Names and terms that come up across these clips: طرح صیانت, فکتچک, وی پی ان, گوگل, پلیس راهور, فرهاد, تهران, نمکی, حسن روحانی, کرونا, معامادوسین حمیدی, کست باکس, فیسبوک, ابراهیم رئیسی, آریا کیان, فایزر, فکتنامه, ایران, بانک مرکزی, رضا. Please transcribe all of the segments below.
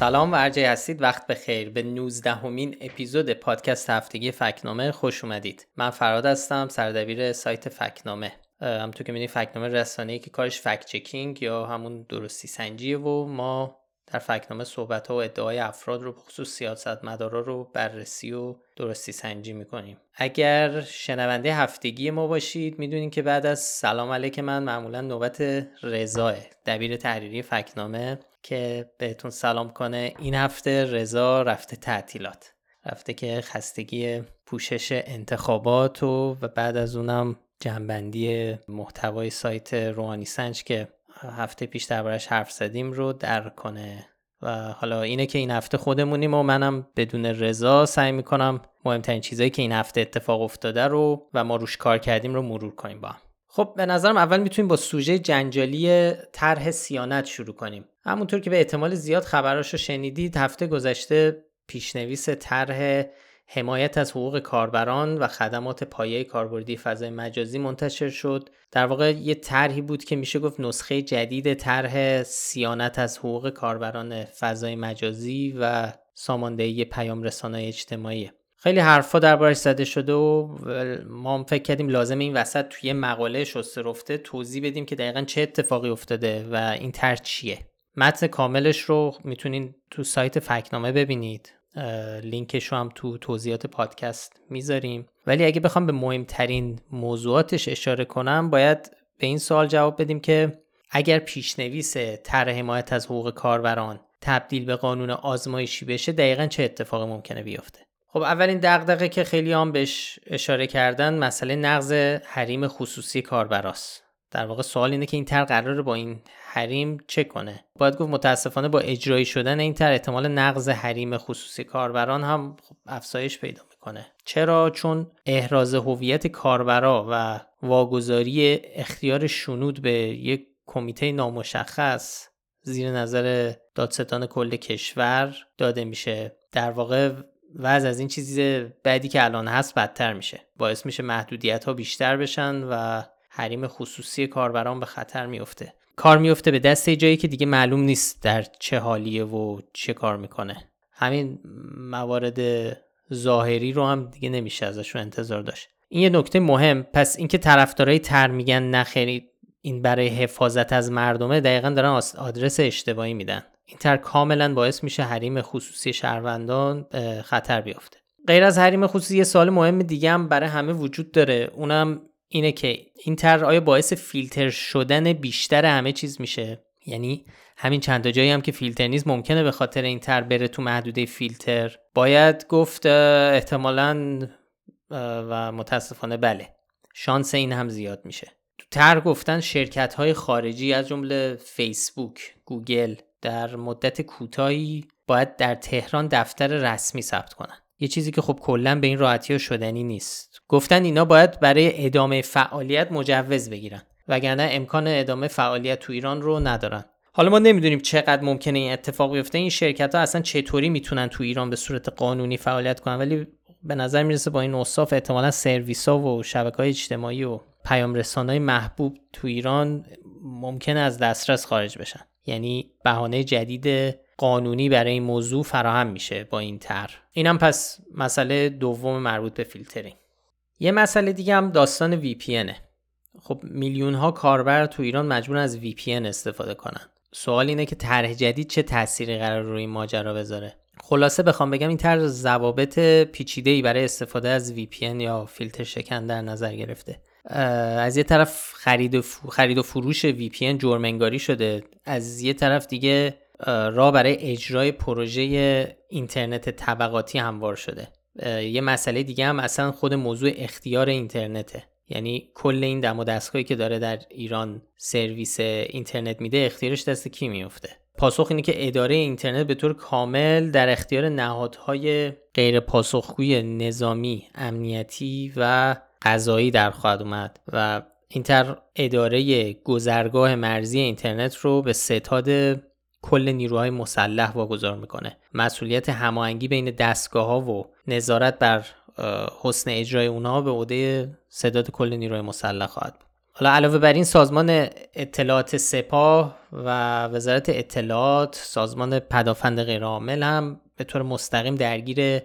سلام و ارجی هستید. وقت بخیر. به 19مین اپیزود پادکست هفتگی فکتنامه خوش اومدید. من فرهاد هستم، سردبیر سایت فکتنامه. همونطور که می‌بینید فکتنامه رسانه‌ای که کارش فکت چکینگ یا همون درستی سنجیه و ما در فکتنامه صحبت‌ها و ادعای افراد رو بخصوص سیاستمدارا رو بررسی و درستی سنجی می‌کنیم. اگر شنونده هفتگی ما باشید می‌دونید که بعد از سلام علیکم من معمولاً نوبت رضا، دبیر تحریری فکتنامه، که بهتون سلام کنه. این هفته رضا رفته تعطیلات، رفته که خستگی پوشش انتخابات و بعد از اونم جنبندی محتوای سایت روحانی سنج که هفته پیش دربارش حرف زدیم رو درک کنه. و حالا اینه که این هفته خودمونیم و منم بدون رضا سعی میکنم مهمترین چیزایی که این هفته اتفاق افتاده رو و ما روش کار کردیم رو مرور کنیم با هم. خب به نظرم اول میتونیم با سوژه جنجالی طرح صیانت شروع کنیم. همونطور که به احتمال زیاد خبراشو شنیدید، هفته گذشته پیشنویس طرح حمایت از حقوق کاربران و خدمات پایه کاربردی فضای مجازی منتشر شد. در واقع یه طرحی بود که میشه گفت نسخه جدید طرح صیانت از حقوق کاربران فضای مجازی و ساماندهی پیام رسانه‌های اجتماعی. خیلی حرفا دربارش زده شده و ما هم فکر کردیم لازم این وسط توی مقاله شسته رفته توضیح بدیم که دقیقاً چه اتفاقی افتاده و این طرح چیه. متن کاملش رو میتونین تو سایت فکت‌نامه ببینید. لینکش رو هم تو توضیحات پادکست میذاریم. ولی اگه بخوام به مهمترین موضوعاتش اشاره کنم، باید به این سوال جواب بدیم که اگر پیشنویس طرح حمایت از حقوق کاربران تبدیل به قانون آزمایشی بشه دقیقاً چه اتفاقی ممکنه بیفته. خب اولین دغدغه که خیلی هم بهش اشاره کردن مسئله نقض حریم خصوصی کاربراست. در واقع سوال اینه که این طرح قراره با این حریم چه کنه؟ باید گفت متاسفانه با اجرایی شدن این طرح احتمال نقض حریم خصوصی کاربران هم افزایش پیدا میکنه. چرا؟ چون احراز هویت کاربرا و واگذاری اختیار شنود به یک کمیته نامشخص زیر نظر دادستان کل کشور داده میشه. در واقع وضع از این چیزی بعدی که الان هست بدتر میشه، باعث میشه محدودیت ها بیشتر بشن و حریم خصوصی کاربران به خطر میفته. کار میفته به دست جایی که دیگه معلوم نیست در چه حالیه و چه کار میکنه. همین موارد ظاهری رو هم دیگه نمیشه ازشون انتظار داشت. این یه نکته مهم. پس اینکه طرفدارای طرح میگن نخیر این برای حفاظت از مردمه، دقیقاً دارن آدرس اشتباهی میدن. این طرح کاملا باعث میشه حریم خصوصی شهروندان خطر بیفته. غیر از حریم خصوصی یه سوال مهم دیگه هم برای همه وجود داره، اونم اینه که این طرح آیا باعث فیلتر شدن بیشتر همه چیز میشه؟ یعنی همین چند تا جایی هم که فیلتر نیست ممکنه به خاطر این طرح بره تو محدوده فیلتر. باید گفت احتمالاً و متاسفانه بله، شانس این هم زیاد میشه. تو طرح گفتن شرکت‌های خارجی از جمله فیسبوک، گوگل در مدت کوتاهی باید در تهران دفتر رسمی ثبت کنن. یه چیزی که خب کلا به این راحتی ها شدنی نیست. گفتن اینا باید برای ادامه فعالیت مجوز بگیرن وگرنه امکان ادامه فعالیت تو ایران رو ندارن. حالا ما نمیدونیم چقدر ممکنه این اتفاق بیفته، این شرکت ها اصلا چطوری میتونن تو ایران به صورت قانونی فعالیت کنن، ولی به نظر میرسه با این اوصاف احتمالاً سرویس‌ها و شبکه‌های اجتماعی و پیام رسانه‌های محبوب تو ایران ممکنه از دسترس خارج بشن. یعنی بهانه جدید قانونی برای این موضوع فراهم میشه با این طرح. اینم پس مسئله دوم مربوط به فیلترینگ. یه مسئله دیگه هم داستان وی پی انه. خب میلیون ها کاربر تو ایران مجبور از وی پی ان استفاده کنن. سوال اینه که طرح جدید چه تأثیری قرار روی این ماجرا بذاره. خلاصه بخوام بگم این طرح ضوابط پیچیده‌ای برای استفاده از وی پی ان یا فیلتر شکن در نظر گرفته. از یه طرف خرید و فروش وی پی ان جرم انگاری شده، از یه طرف دیگه راه برای اجرای پروژه اینترنت طبقاتی هموار شده. یه مسئله دیگه هم اصلا خود موضوع اختیار اینترنته. یعنی کل این دم و دستگاهی که داره در ایران سرویس اینترنت میده اختیارش دست کی میفته؟ پاسخ اینه که اداره اینترنت به طور کامل در اختیار نهادهای غیر پاسخگوی نظامی، امنیتی و قضایی در خواهد اومد و این طرح اداره گذرگاه مرزی اینترنت رو به ستاد کل نیروهای مسلح واگذار میکنه. مسئولیت هماهنگی بین دستگاه‌ها و نظارت بر حسن اجرای اونها به عهده ستاد کل نیروهای مسلح خواهد بود. حالا علاوه بر این سازمان اطلاعات سپاه و وزارت اطلاعات، سازمان پدافند غیرعامل هم به طور مستقیم درگیر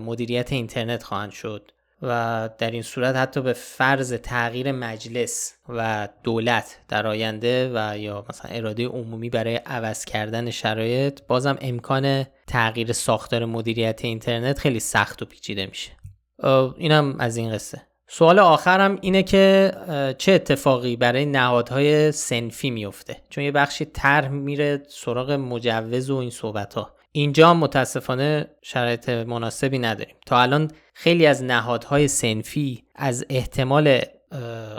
مدیریت اینترنت خواهند شد و در این صورت حتی به فرض تغییر مجلس و دولت در آینده و یا مثلا اراده عمومی برای عوض کردن شرایط، بازم امکان تغییر ساختار مدیریت اینترنت خیلی سخت و پیچیده میشه. اینم از این قصه. سوال آخرم اینه که چه اتفاقی برای نهادهای صنفی میفته؟ چون یه بخشی طرح میره سراغ مجوز و این صحبت‌ها. اینجا متاسفانه شرایط مناسبی نداریم. تا الان خیلی از نهادهای صنفی از احتمال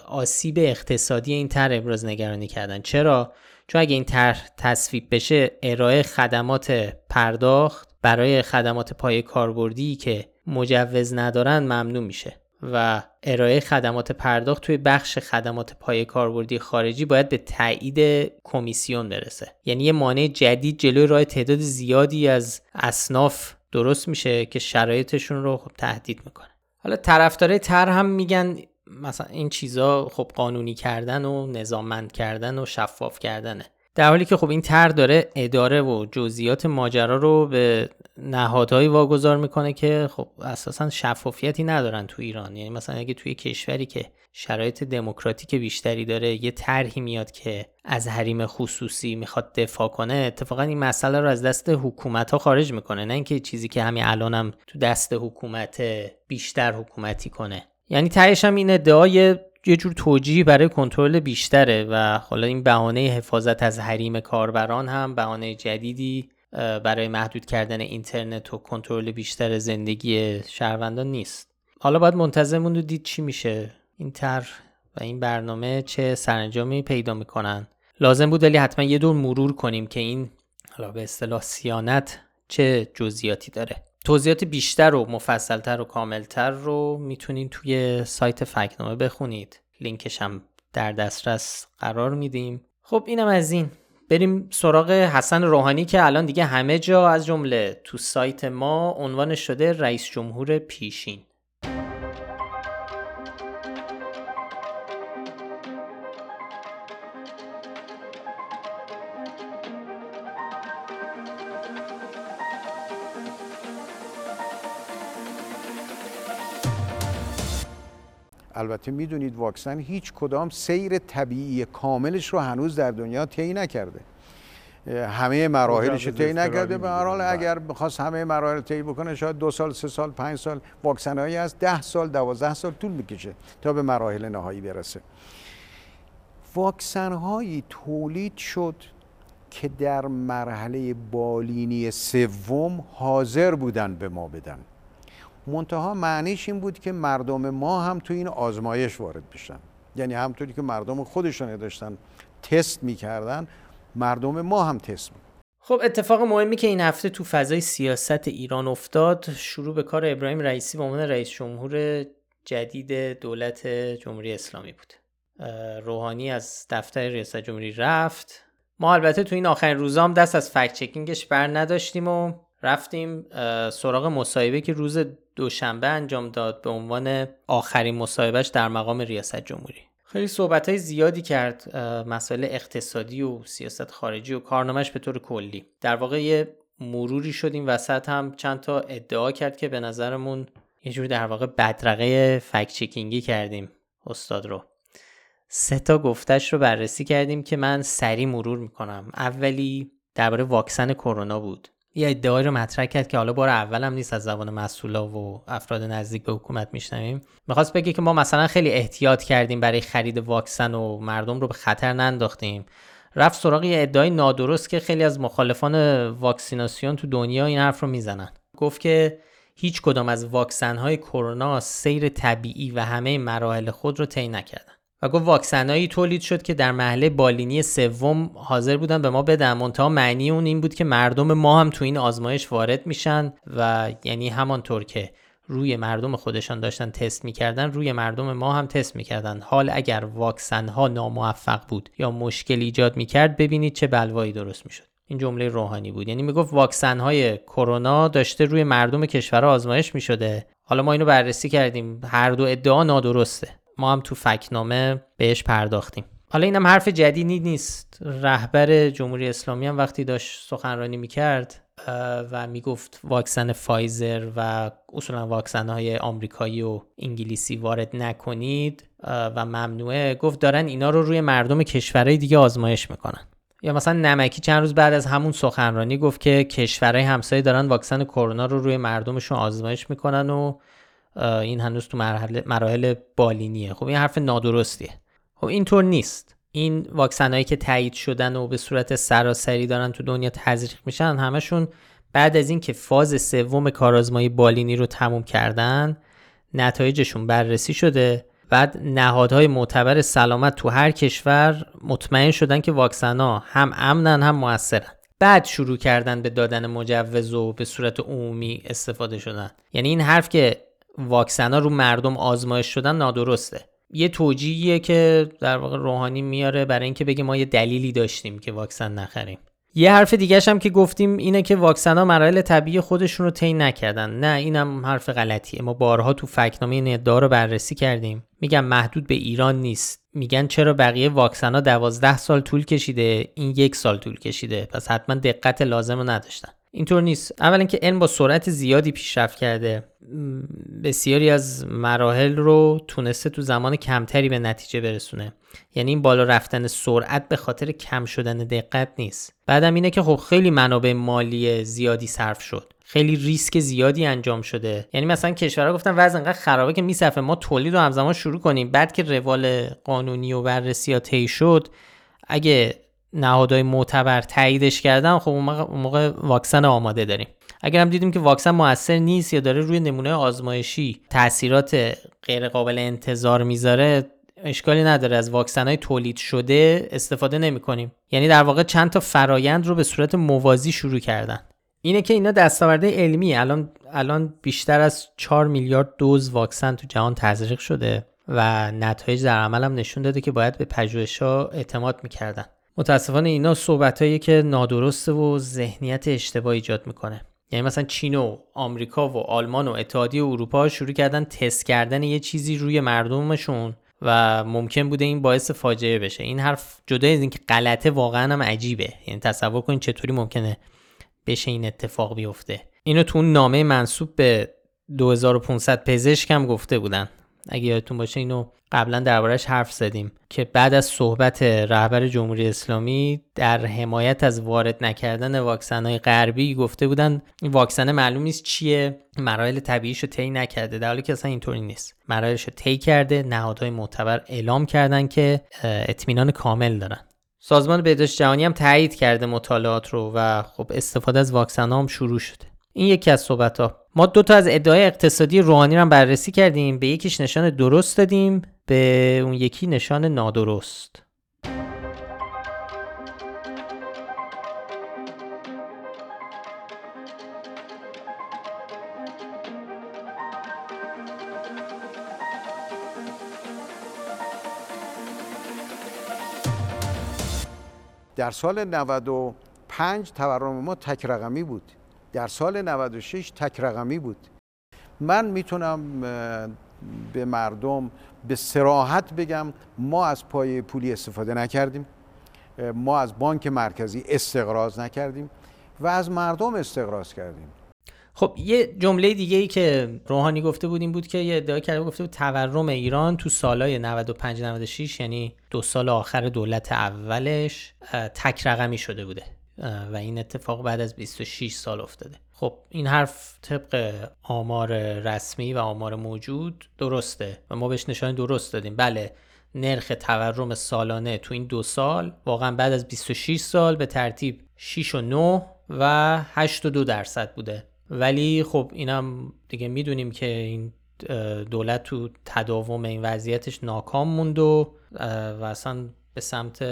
آسیب اقتصادی این طرح ابراز نگرانی کردن. چرا؟ چون اگه این طرح تصویب بشه، ارائه خدمات پرداخت برای خدمات پایه کاربردی که مجوز ندارن ممنوع میشه و ارائه خدمات پرداخت توی بخش خدمات پایه کاربردی خارجی باید به تایید کمیسیون برسه. یعنی یه مانع جدید جلوی راه تعداد زیادی از اصناف درست میشه که شرایطشون رو خب تهدید میکنه. حالا طرفدارای طرح هم میگن مثلا این چیزا خب قانونی کردن و نظاممند کردن و شفاف کردنه، در حالی که خب این طرح داره اداره و جزئیات ماجرا رو به نهادهایی واگذار میکنه که خب اساسا شفافیتی ندارن تو ایران. یعنی مثلا اگه توی کشوری که شرایط دموکراتیک بیشتری داره یه طرحی میاد که از حریم خصوصی میخواد دفاع کنه، اتفاقا این مسئله رو از دست حکومت‌ها خارج میکنه، نه اینکه چیزی که همین الانم تو دست حکومت بیشتر حکومتی کنه. یعنی تهش هم این ادعای یه جور توجیه برای کنترل بیشتره و حالا این بهانه حفاظت از حریم کاربران هم بهانه جدیدی برای محدود کردن اینترنت و کنترل بیشتر زندگی شهروندان نیست. حالا باید منتظر موند و دید چی میشه، این طرح و این برنامه چه سرانجامی پیدا میکنن. لازم بود ولی حتما یه دور مرور کنیم که این حالا به اصطلاح صیانت چه جزئیاتی داره. توضیحات بیشتر و مفصلتر و کاملتر رو میتونین توی سایت فکت‌نامه بخونید، لینکش هم در دسترس قرار میدیم. خب اینم از این. بریم سراغ حسن روحانی که الان دیگه همه جا از جمله تو سایت ما عنوان شده رئیس جمهور پیشین. البته میدونید واکسن هیچ کدام سیر طبیعی کاملش رو هنوز در دنیا طی نکرده، همه مراحلش رو طی نکرده. به هر حال اگر بخواست همه مراحل رو طی بکنه شاید 2 سال 3 سال 5 سال، واکسنایی از 10 سال 12 سال طول میکشه تا به مراحل نهایی برسه. واکسن‌هایی تولید شد که در مرحله بالینی سوم حاضر بودن به ما بدن، منتها معنیش این بود که مردم ما هم تو این آزمایش وارد بشن. یعنی همونطوری که مردم خودشون داشتن تست می‌کردن، مردم ما هم تست می‌کردن. خب اتفاق مهمی که این هفته تو فضای سیاست ایران افتاد، شروع به کار ابراهیم رئیسی به عنوان رئیس جمهور جدید دولت جمهوری اسلامی بود. روحانی از دفتر ریاست جمهوری رفت. ما البته تو این آخرین روزا هم دست از فکت چکینگش بر نداشتیم و رفتیم سراغ مصاحبه که روز دوشنبه انجام داد به عنوان آخرین مصاحبهش در مقام ریاست جمهوری. خیلی صحبت‌های زیادی کرد، مسائل اقتصادی و سیاست خارجی و کارنامه‌اش به طور کلی. در واقع یه مروری شد این وسط، هم چند تا ادعا کرد که به نظرمون یه جور در واقع بدرقه فکت چکینگی کردیم استاد رو. 3 تا گفتش رو بررسی کردیم که من سریع مرور می‌کنم. اولی درباره واکسن کرونا بود. یه ادعایی رو مطرح کرد که حالا بار اول هم نیست از زبان مسئولا و افراد نزدیک به حکومت میشنویم. میخواست بگه که ما مثلا خیلی احتیاط کردیم برای خرید واکسن و مردم رو به خطر ننداختیم. رفت سراغ یه ادعای نادرست که خیلی از مخالفان واکسیناسیون تو دنیا این حرف رو میزنن. گفت که هیچ کدام از واکسن‌های کرونا سیر طبیعی و همه مراحل خود رو طی نکردن. و گفت واکسنایی تولید شد که در مرحله بالینی سوم حاضر بودن به ما بدن، منتها معنی اون این بود که مردم ما هم تو این آزمایش وارد میشن و یعنی همانطور که روی مردم خودشان داشتن تست میکردن، روی مردم ما هم تست میکردن. حال اگر واکسنها ناموفق بود یا مشکل ایجاد میکرد، ببینید چه بلوایی درست میشد. این جمله روحانی بود. یعنی میگفت واکسن‌های کرونا داشته روی مردم کشور آزمایش میشده. حالا ما اینو بررسی کردیم، هر دو ادعا نادرسته. ما هم تو فکت‌نامه بهش پرداختیم. حالا اینم حرف جدیدی نیست. رهبر جمهوری اسلامی هم وقتی داشت سخنرانی میکرد و میگفت واکسن فایزر و اصولا واکسن‌های آمریکایی و انگلیسی وارد نکنید و ممنوعه، گفت دارن اینا رو روی مردم کشورهای دیگه آزمایش میکنن. یا مثلا نمکی چند روز بعد از همون سخنرانی گفت که کشورهای همسایه دارن واکسن کرونا رو روی مردمشون آزمایش میکنن و این هنوز تو مراحل بالینیه. خب این حرف نادرستیه. خب اینطور نیست. این واکسنایی که تایید شدن و به صورت سراسری دارن تو دنیا تزریق میشن، همشون بعد از این که فاز سوم کارآزمایی بالینی رو تموم کردن، نتایجشون بررسی شده. بعد نهادهای معتبر سلامت تو هر کشور مطمئن شدن که واکسن‌ها هم امنن هم مؤثرن. بعد شروع کردن به دادن مجوز و به صورت عمومی استفاده شدن. یعنی این حرف که واکسن‌ها رو مردم آزمایش شدن نادرسته. یه توجیهیه که در واقع روحانی میاره برای اینکه بگه ما یه دلیلی داشتیم که واکسن نخریم. یه حرف دیگه‌ش هم که گفتیم اینه که واکسن‌ها مراحل طبیعی خودشون رو طی نکردن. نه، اینم حرف غلطیه. ما بارها تو فکت‌نامه این ادعا رو بررسی کردیم. میگن محدود به ایران نیست. میگن چرا بقیه واکسن‌ها 12 سال طول کشیده، این 1 سال طول کشیده، پس حتما دقت لازم رو نداشتن. اینطور نیست. اولا اینکه علم با سرعت زیادی پیشرفت کرده، بسیاری از مراحل رو تونسته تو زمان کمتری به نتیجه برسونه. یعنی این بالا رفتن سرعت به خاطر کم شدن دقت نیست. بعدم اینه که خب خیلی منابع مالی زیادی صرف شد، خیلی ریسک زیادی انجام شده. یعنی مثلا کشورها گفتن وضع اینقدر خرابه که میصفه ما تولید رو همزمان شروع کنیم. بعد که روال قانونی و بررسی طی شد، اگه نهادهای معتبر تاییدش کردن، خب اون موقع واکسن آماده داریم. اگر هم دیدیم که واکسن مؤثر نیست یا داره روی نمونه آزمایشی تاثیرات غیر قابل انتظار میذاره، اشکالی نداره، از واکسن‌های تولید شده استفاده نمی‌کنیم. یعنی در واقع چند تا فرایند رو به صورت موازی شروع کردن. اینه که اینا دستاورد علمی. الان بیشتر از 4 میلیارد دوز واکسن تو جهان تزریق شده و نتایج در عمل هم نشون داده که باید به پژوهش‌ها اعتماد می‌کردن. متاسفانه اینا صحبتایی که نادرسته و ذهنیت اشتباه ایجاد میکنه. یعنی مثلا چین و آمریکا و آلمان و اتحادیه اروپا شروع کردن تست کردن یه چیزی روی مردمشون و ممکن بوده این باعث فاجعه بشه. این حرف جدای از اینکه غلطه، واقعا هم عجیبه. یعنی تصور کنید چطوری ممکنه بشه این اتفاق بیفته. اینو تو اون نامه منسوب به 2500 پزشک هم گفته بودن. اگه یادتون باشه اینو قبلا درباره‌اش حرف زدیم که بعد از صحبت رهبر جمهوری اسلامی در حمایت از وارد نکردن واکسن‌های غربی گفته بودن این واکسن معلوم نیست چیه، مراحل طبیعیشو طی نکرده، در حالی که اصلا اینطوری نیست. مراحلشو طی کرده، نهادهای معتبر اعلام کردن که اطمینان کامل دارن. سازمان بهداشت جهانی هم تایید کرده مطالعات رو و خب استفاده از واکسن‌ها هم شروع شده. این یکی از صحبت‌ها. ما 2 تا از ادعای اقتصادی روحانی رو هم بررسی کردیم. به یکیش نشان درست دادیم، به اون یکی نشان نادرست. در سال 95 تورم ما تک رقمی بود. در سال 96 تک رقمی بود. من میتونم به مردم به صراحت بگم ما از پایه پولی استفاده نکردیم، ما از بانک مرکزی استقراض نکردیم و از مردم استقراض کردیم. خب یه جمله دیگه ای که روحانی گفته بود این بود که یه ادعا کرده، گفته بود تورم ایران تو سالهای 95-96 یعنی 2 سال آخر دولت اولش تک رقمی شده بوده و این اتفاق بعد از 26 سال افتاده. خب این حرف طبق آمار رسمی و آمار موجود درسته و ما بهش نشان درست دادیم. بله، نرخ تورم سالانه تو این 2 سال واقعا بعد از 26 سال به ترتیب 6.9 و 8.2% بوده، ولی خب اینم دیگه میدونیم که این دولت تو تداوم این وضعیتش ناکام موند و اصلا به سمت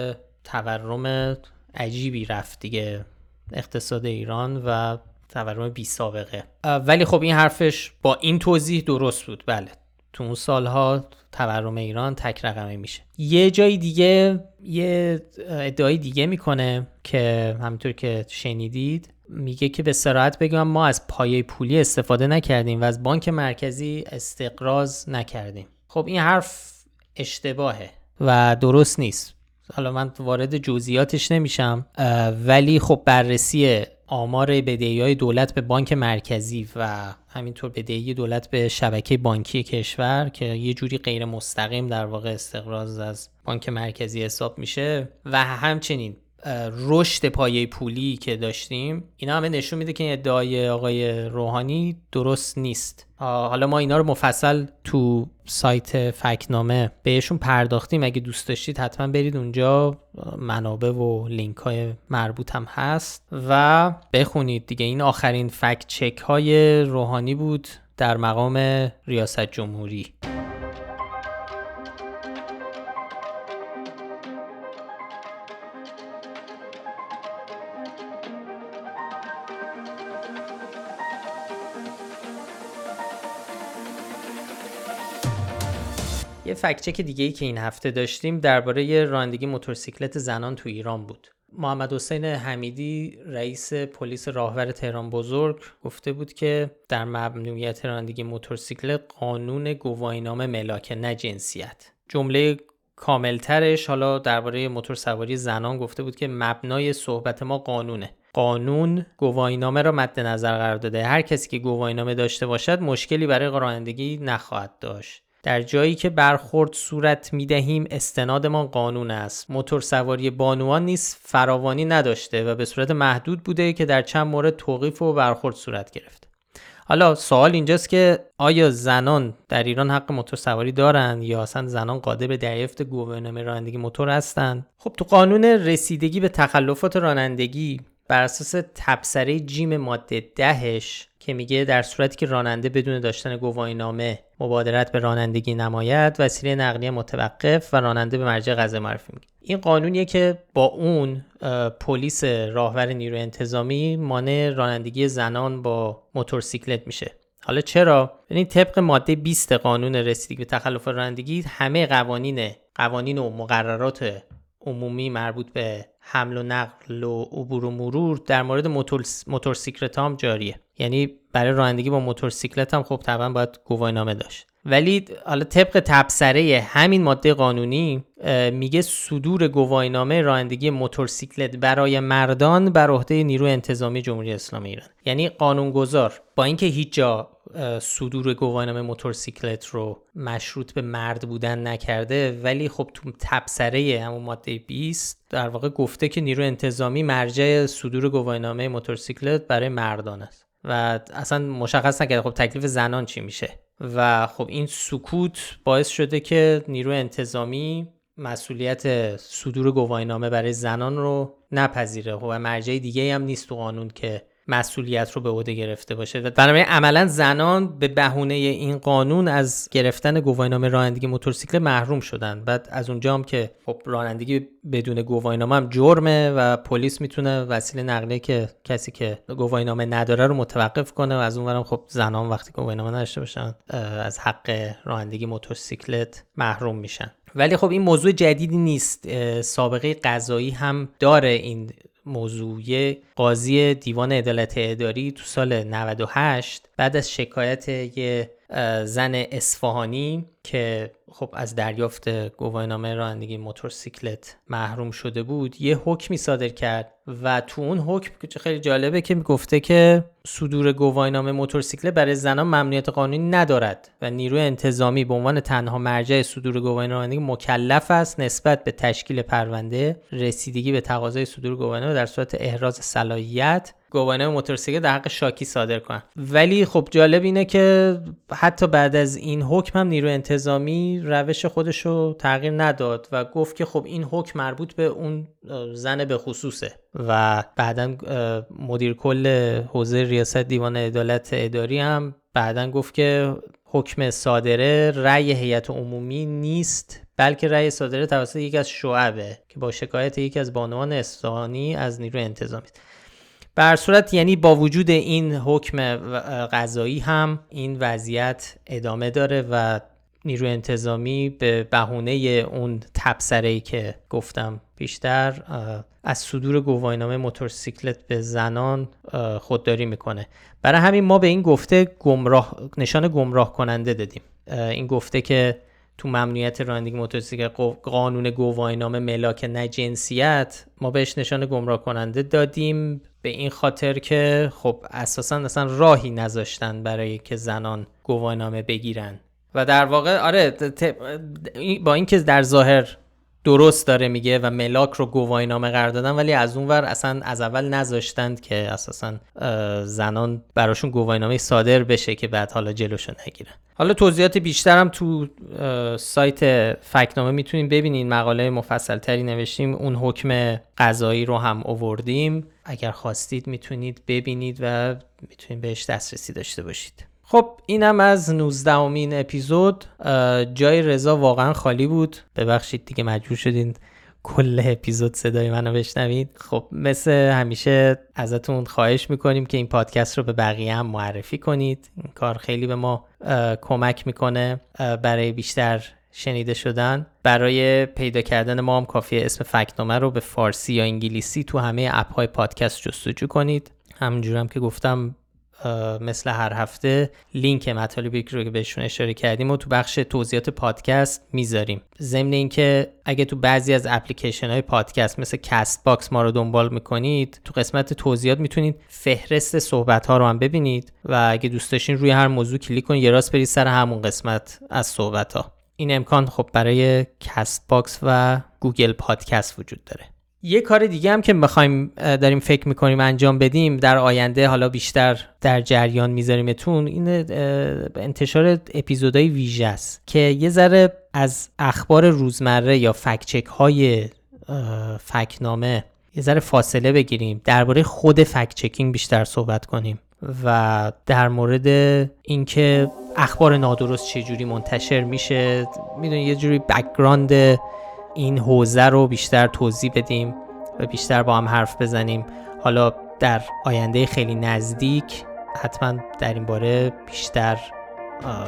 تورم عجیبی رفت دیگه اقتصاد ایران و تورم بی سابقه. ولی خب این حرفش با این توضیح درست بود. بله تو اون سالها تورم ایران تک رقمی میشه. یه جای دیگه یه ادعای دیگه میکنه که همینطور که شنیدید میگه که به صراحت بگم ما از پایه پولی استفاده نکردیم و از بانک مرکزی استقراض نکردیم. خب این حرف اشتباهه و درست نیست. حالا من وارد جزئیاتش نمیشم، ولی خب بررسی آمار بدهی‌های دولت به بانک مرکزی و همینطور بدهی دولت به شبکه بانکی کشور که یه جوری غیر مستقیم در واقع استقراض از بانک مرکزی حساب میشه و همچنین رشد پایه پولی که داشتیم، اینا همه نشون میده که ادعای آقای روحانی درست نیست. حالا ما اینا رو مفصل تو سایت فکت‌نامه بهشون پرداختیم، اگه دوست داشتید حتما برید اونجا، منابع و لینک‌های مربوط هم هست و بخونید دیگه. این آخرین فکت چک های روحانی بود در مقام ریاست جمهوری. یه فکت‌چک دیگه‌ای که این هفته داشتیم درباره رانندگی موتورسیکلت زنان تو ایران بود. معامادوسین حمیدی رئیس پلیس راهور تهران بزرگ گفته بود که در ممنوعیت رانندگی موتورسیکلت قانون گواهینامه ملاک، نه جنسیت. جمله کاملترش حالا درباره موتورسواری زنان گفته بود که مبنای صحبت ما قانونه. قانون گواهینامه را مد نظر قرار داده. هر کسی که گواهینامه داشته باشد مشکلی برای رانندگی نخواهد داشت. در جایی که برخورد صورت می‌دهیم استنادمان قانون است. موتور سواری بانوان نیز فراوانی نداشته و به صورت محدود بوده که در چند مورد توقیف و برخورد صورت گرفت. حالا سوال اینجاست که آیا زنان در ایران حق موتور سواری دارند یا اصلا زنان قادر به دریافت گواهینامه رانندگی موتور هستند؟ خب تو قانون رسیدگی به تخلفات رانندگی بر اساس تبصره جیم ماده 10ش که میگه در صورتی که راننده بدون داشتن گواهینامه مبادرت به رانندگی نماید، وسیله نقلیه متوقف و راننده به مرجع قضا معرفی میشه. این قانونیه که با اون پلیس راهور نیروی انتظامی مانع رانندگی زنان با موتورسیکلت میشه. حالا چرا؟ یعنی طبق ماده 20 قانون رسیدگی به تخلف رانندگی همه قوانین و مقررات عمومی مربوط به حمل و نقل و عبور و مرور در مورد موتورسیکلت هم جاریه. یعنی برای رانندگی با موتورسیکلت هم خب طبعا باید گواهینامه داشت. ولی حالا طبق تبصره همین ماده قانونی میگه صدور گواهینامه رانندگی موتورسیکلت برای مردان بر عهده نیروی انتظامی جمهوری اسلامی ایران. یعنی قانونگذار با اینکه هیچ جا صدور گواهینامه موتورسیکلت رو مشروط به مرد بودن نکرده، ولی خب تو تبصره همون ماده 20 در واقع گفته که نیروی انتظامی مرجع صدور گواهینامه موتورسیکلت برای مردان است و اصلا مشخص نکرده خب تکلیف زنان چی میشه. و خب این سکوت باعث شده که نیروی انتظامی مسئولیت صدور گواهینامه برای زنان رو نپذیره. خب مرجع دیگه‌ای هم نیست تو قانون که مسئولیت رو به عهده گرفته باشه. بنابراین عملا زنان به بهونه این قانون از گرفتن گواهینامه رانندگی موتورسیکلت محروم شدن. بعد از اونجا هم که خب رانندگی بدون گواهینامه هم جرمه و پلیس میتونه وسیله نقلیه که کسی که گواهینامه نداره رو متوقف کنه و از اونورم خب زنان وقتی گواهینامه نداشته باشن از حق رانندگی موتورسیکلت محروم میشن. ولی خب این موضوع جدیدی نیست. سابقه قضایی هم داره. این موضوع قاضی دیوان عدالت اداری تو سال 98 بعد از شکایت یه زن اصفهانی که خب از دریافت گواهینامه رانندگی موتورسیکلت محروم شده بود یه حکمی صادر کرد و تو اون حکم که خیلی جالبه که میگفته که صدور گواهینامه موتورسیکلت برای زنان ممنوعیت قانونی ندارد و نیروی انتظامی به عنوان تنها مرجع صدور گواهینامه رانندگی مکلف است نسبت به تشکیل پرونده رسیدگی به تقاضای صدور گواهینامه در صورت احراز صلاحیت گواهینامه موتورسیکلت در حق شاکی صادر کنند. ولی خب جالب اینه که حتی بعد از این حکم هم نیروی انتظامی روش خودش رو تغییر نداد و گفت که خب این حکم مربوط به اون زن به خصوصه و بعداً مدیر کل حوزه ریاست دیوان عدالت اداری هم بعداً گفت که حکم صادره رأی هیئت عمومی نیست بلکه رأی صادره توسط یکی از شعبه که با شکایت یکی از بانوان استانی از نیروی انتظامی است. بر صورت یعنی با وجود این حکم قضایی هم این وضعیت ادامه داره و نیروی انتظامی به بهونه اون تبصره‌ای که گفتم بیشتر از صدور گواهینامه موتورسیکلت به زنان خودداری میکنه. برای همین ما به این گفته نشان گمراه کننده دادیم. این گفته که تو ممنوعیت رانندگی موتورسیکلت قانون گواهینامه ملاک نه جنسیت، ما بهش نشان گمراه کننده دادیم به این خاطر که خب اساساً اصلا راهی نذاشتن برای که زنان گواهینامه بگیرن و در واقع آره با این که در ظاهر درست داره میگه و ملاک رو گواهینامه قرار دادن، ولی از اون ور اصلا از اول نذاشتند که اساسا زنان براشون گواهینامه صادر بشه که بعد حالا جلوشو نگیرن. حالا توضیحات بیشترم تو سایت فکتنامه میتونین ببینین، مقاله مفصل تری نوشتیم، اون حکم قضایی رو هم آوردیم، اگر خواستید میتونید ببینید و میتونید بهش دسترسی داشته باشید. خب اینم از 19مین اپیزود. جای رضا واقعا خالی بود، ببخشید دیگه مجبور شدین کل اپیزود صدای منو بشنوید. خب مثل همیشه ازتون خواهش میکنیم که این پادکست رو به بقیه هم معرفی کنید، این کار خیلی به ما کمک میکنه برای بیشتر شنیده شدن. برای پیدا کردن ما هم کافیه اسم فکت‌نامه رو به فارسی یا انگلیسی تو همه اپ‌های پادکست جستجو کنید. همونجورم که گفتم مثل هر هفته لینک مطالبی رو که بهشون اشاره کردیم و تو بخش توضیحات پادکست میذاریم. ضمن اینکه اگه تو بعضی از اپلیکیشن های پادکست مثل کست باکس ما رو دنبال میکنید، تو قسمت توضیحات میتونید فهرست صحبت ها رو هم ببینید و اگه دوست داشتین روی هر موضوع کلیک کنید یه راست برید سر همون قسمت از صحبت ها. این امکان خب برای کست باکس و گوگل پادکست وجود داره. یه کار دیگه هم که می‌خوایم داریم فکر می‌کنیم انجام بدیم در آینده، حالا بیشتر در جریان می‌ذاریمتون، این انتشار اپیزودهای ویژه است که یه ذره از اخبار روزمره یا فکت‌چک‌های فکت‌نامه یه ذره فاصله بگیریم، درباره خود فکت‌چکینگ بیشتر صحبت کنیم و در مورد اینکه اخبار نادرست چجوری منتشر میشه، میدونید یه جوری بک‌گراند این حوزه رو بیشتر توضیح بدیم و بیشتر با هم حرف بزنیم. حالا در آینده خیلی نزدیک حتما در این باره بیشتر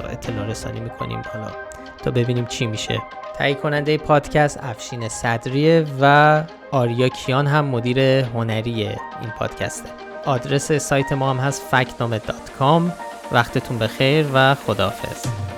اطلاع رسانی میکنیم حالا تا ببینیم چی میشه. تهیه کننده پادکست افشین صدریه و آریا کیان هم مدیر هنری این پادکسته. آدرس سایت ما هم هست فکتنامه.com. وقتتون بخیر و خداحافظ.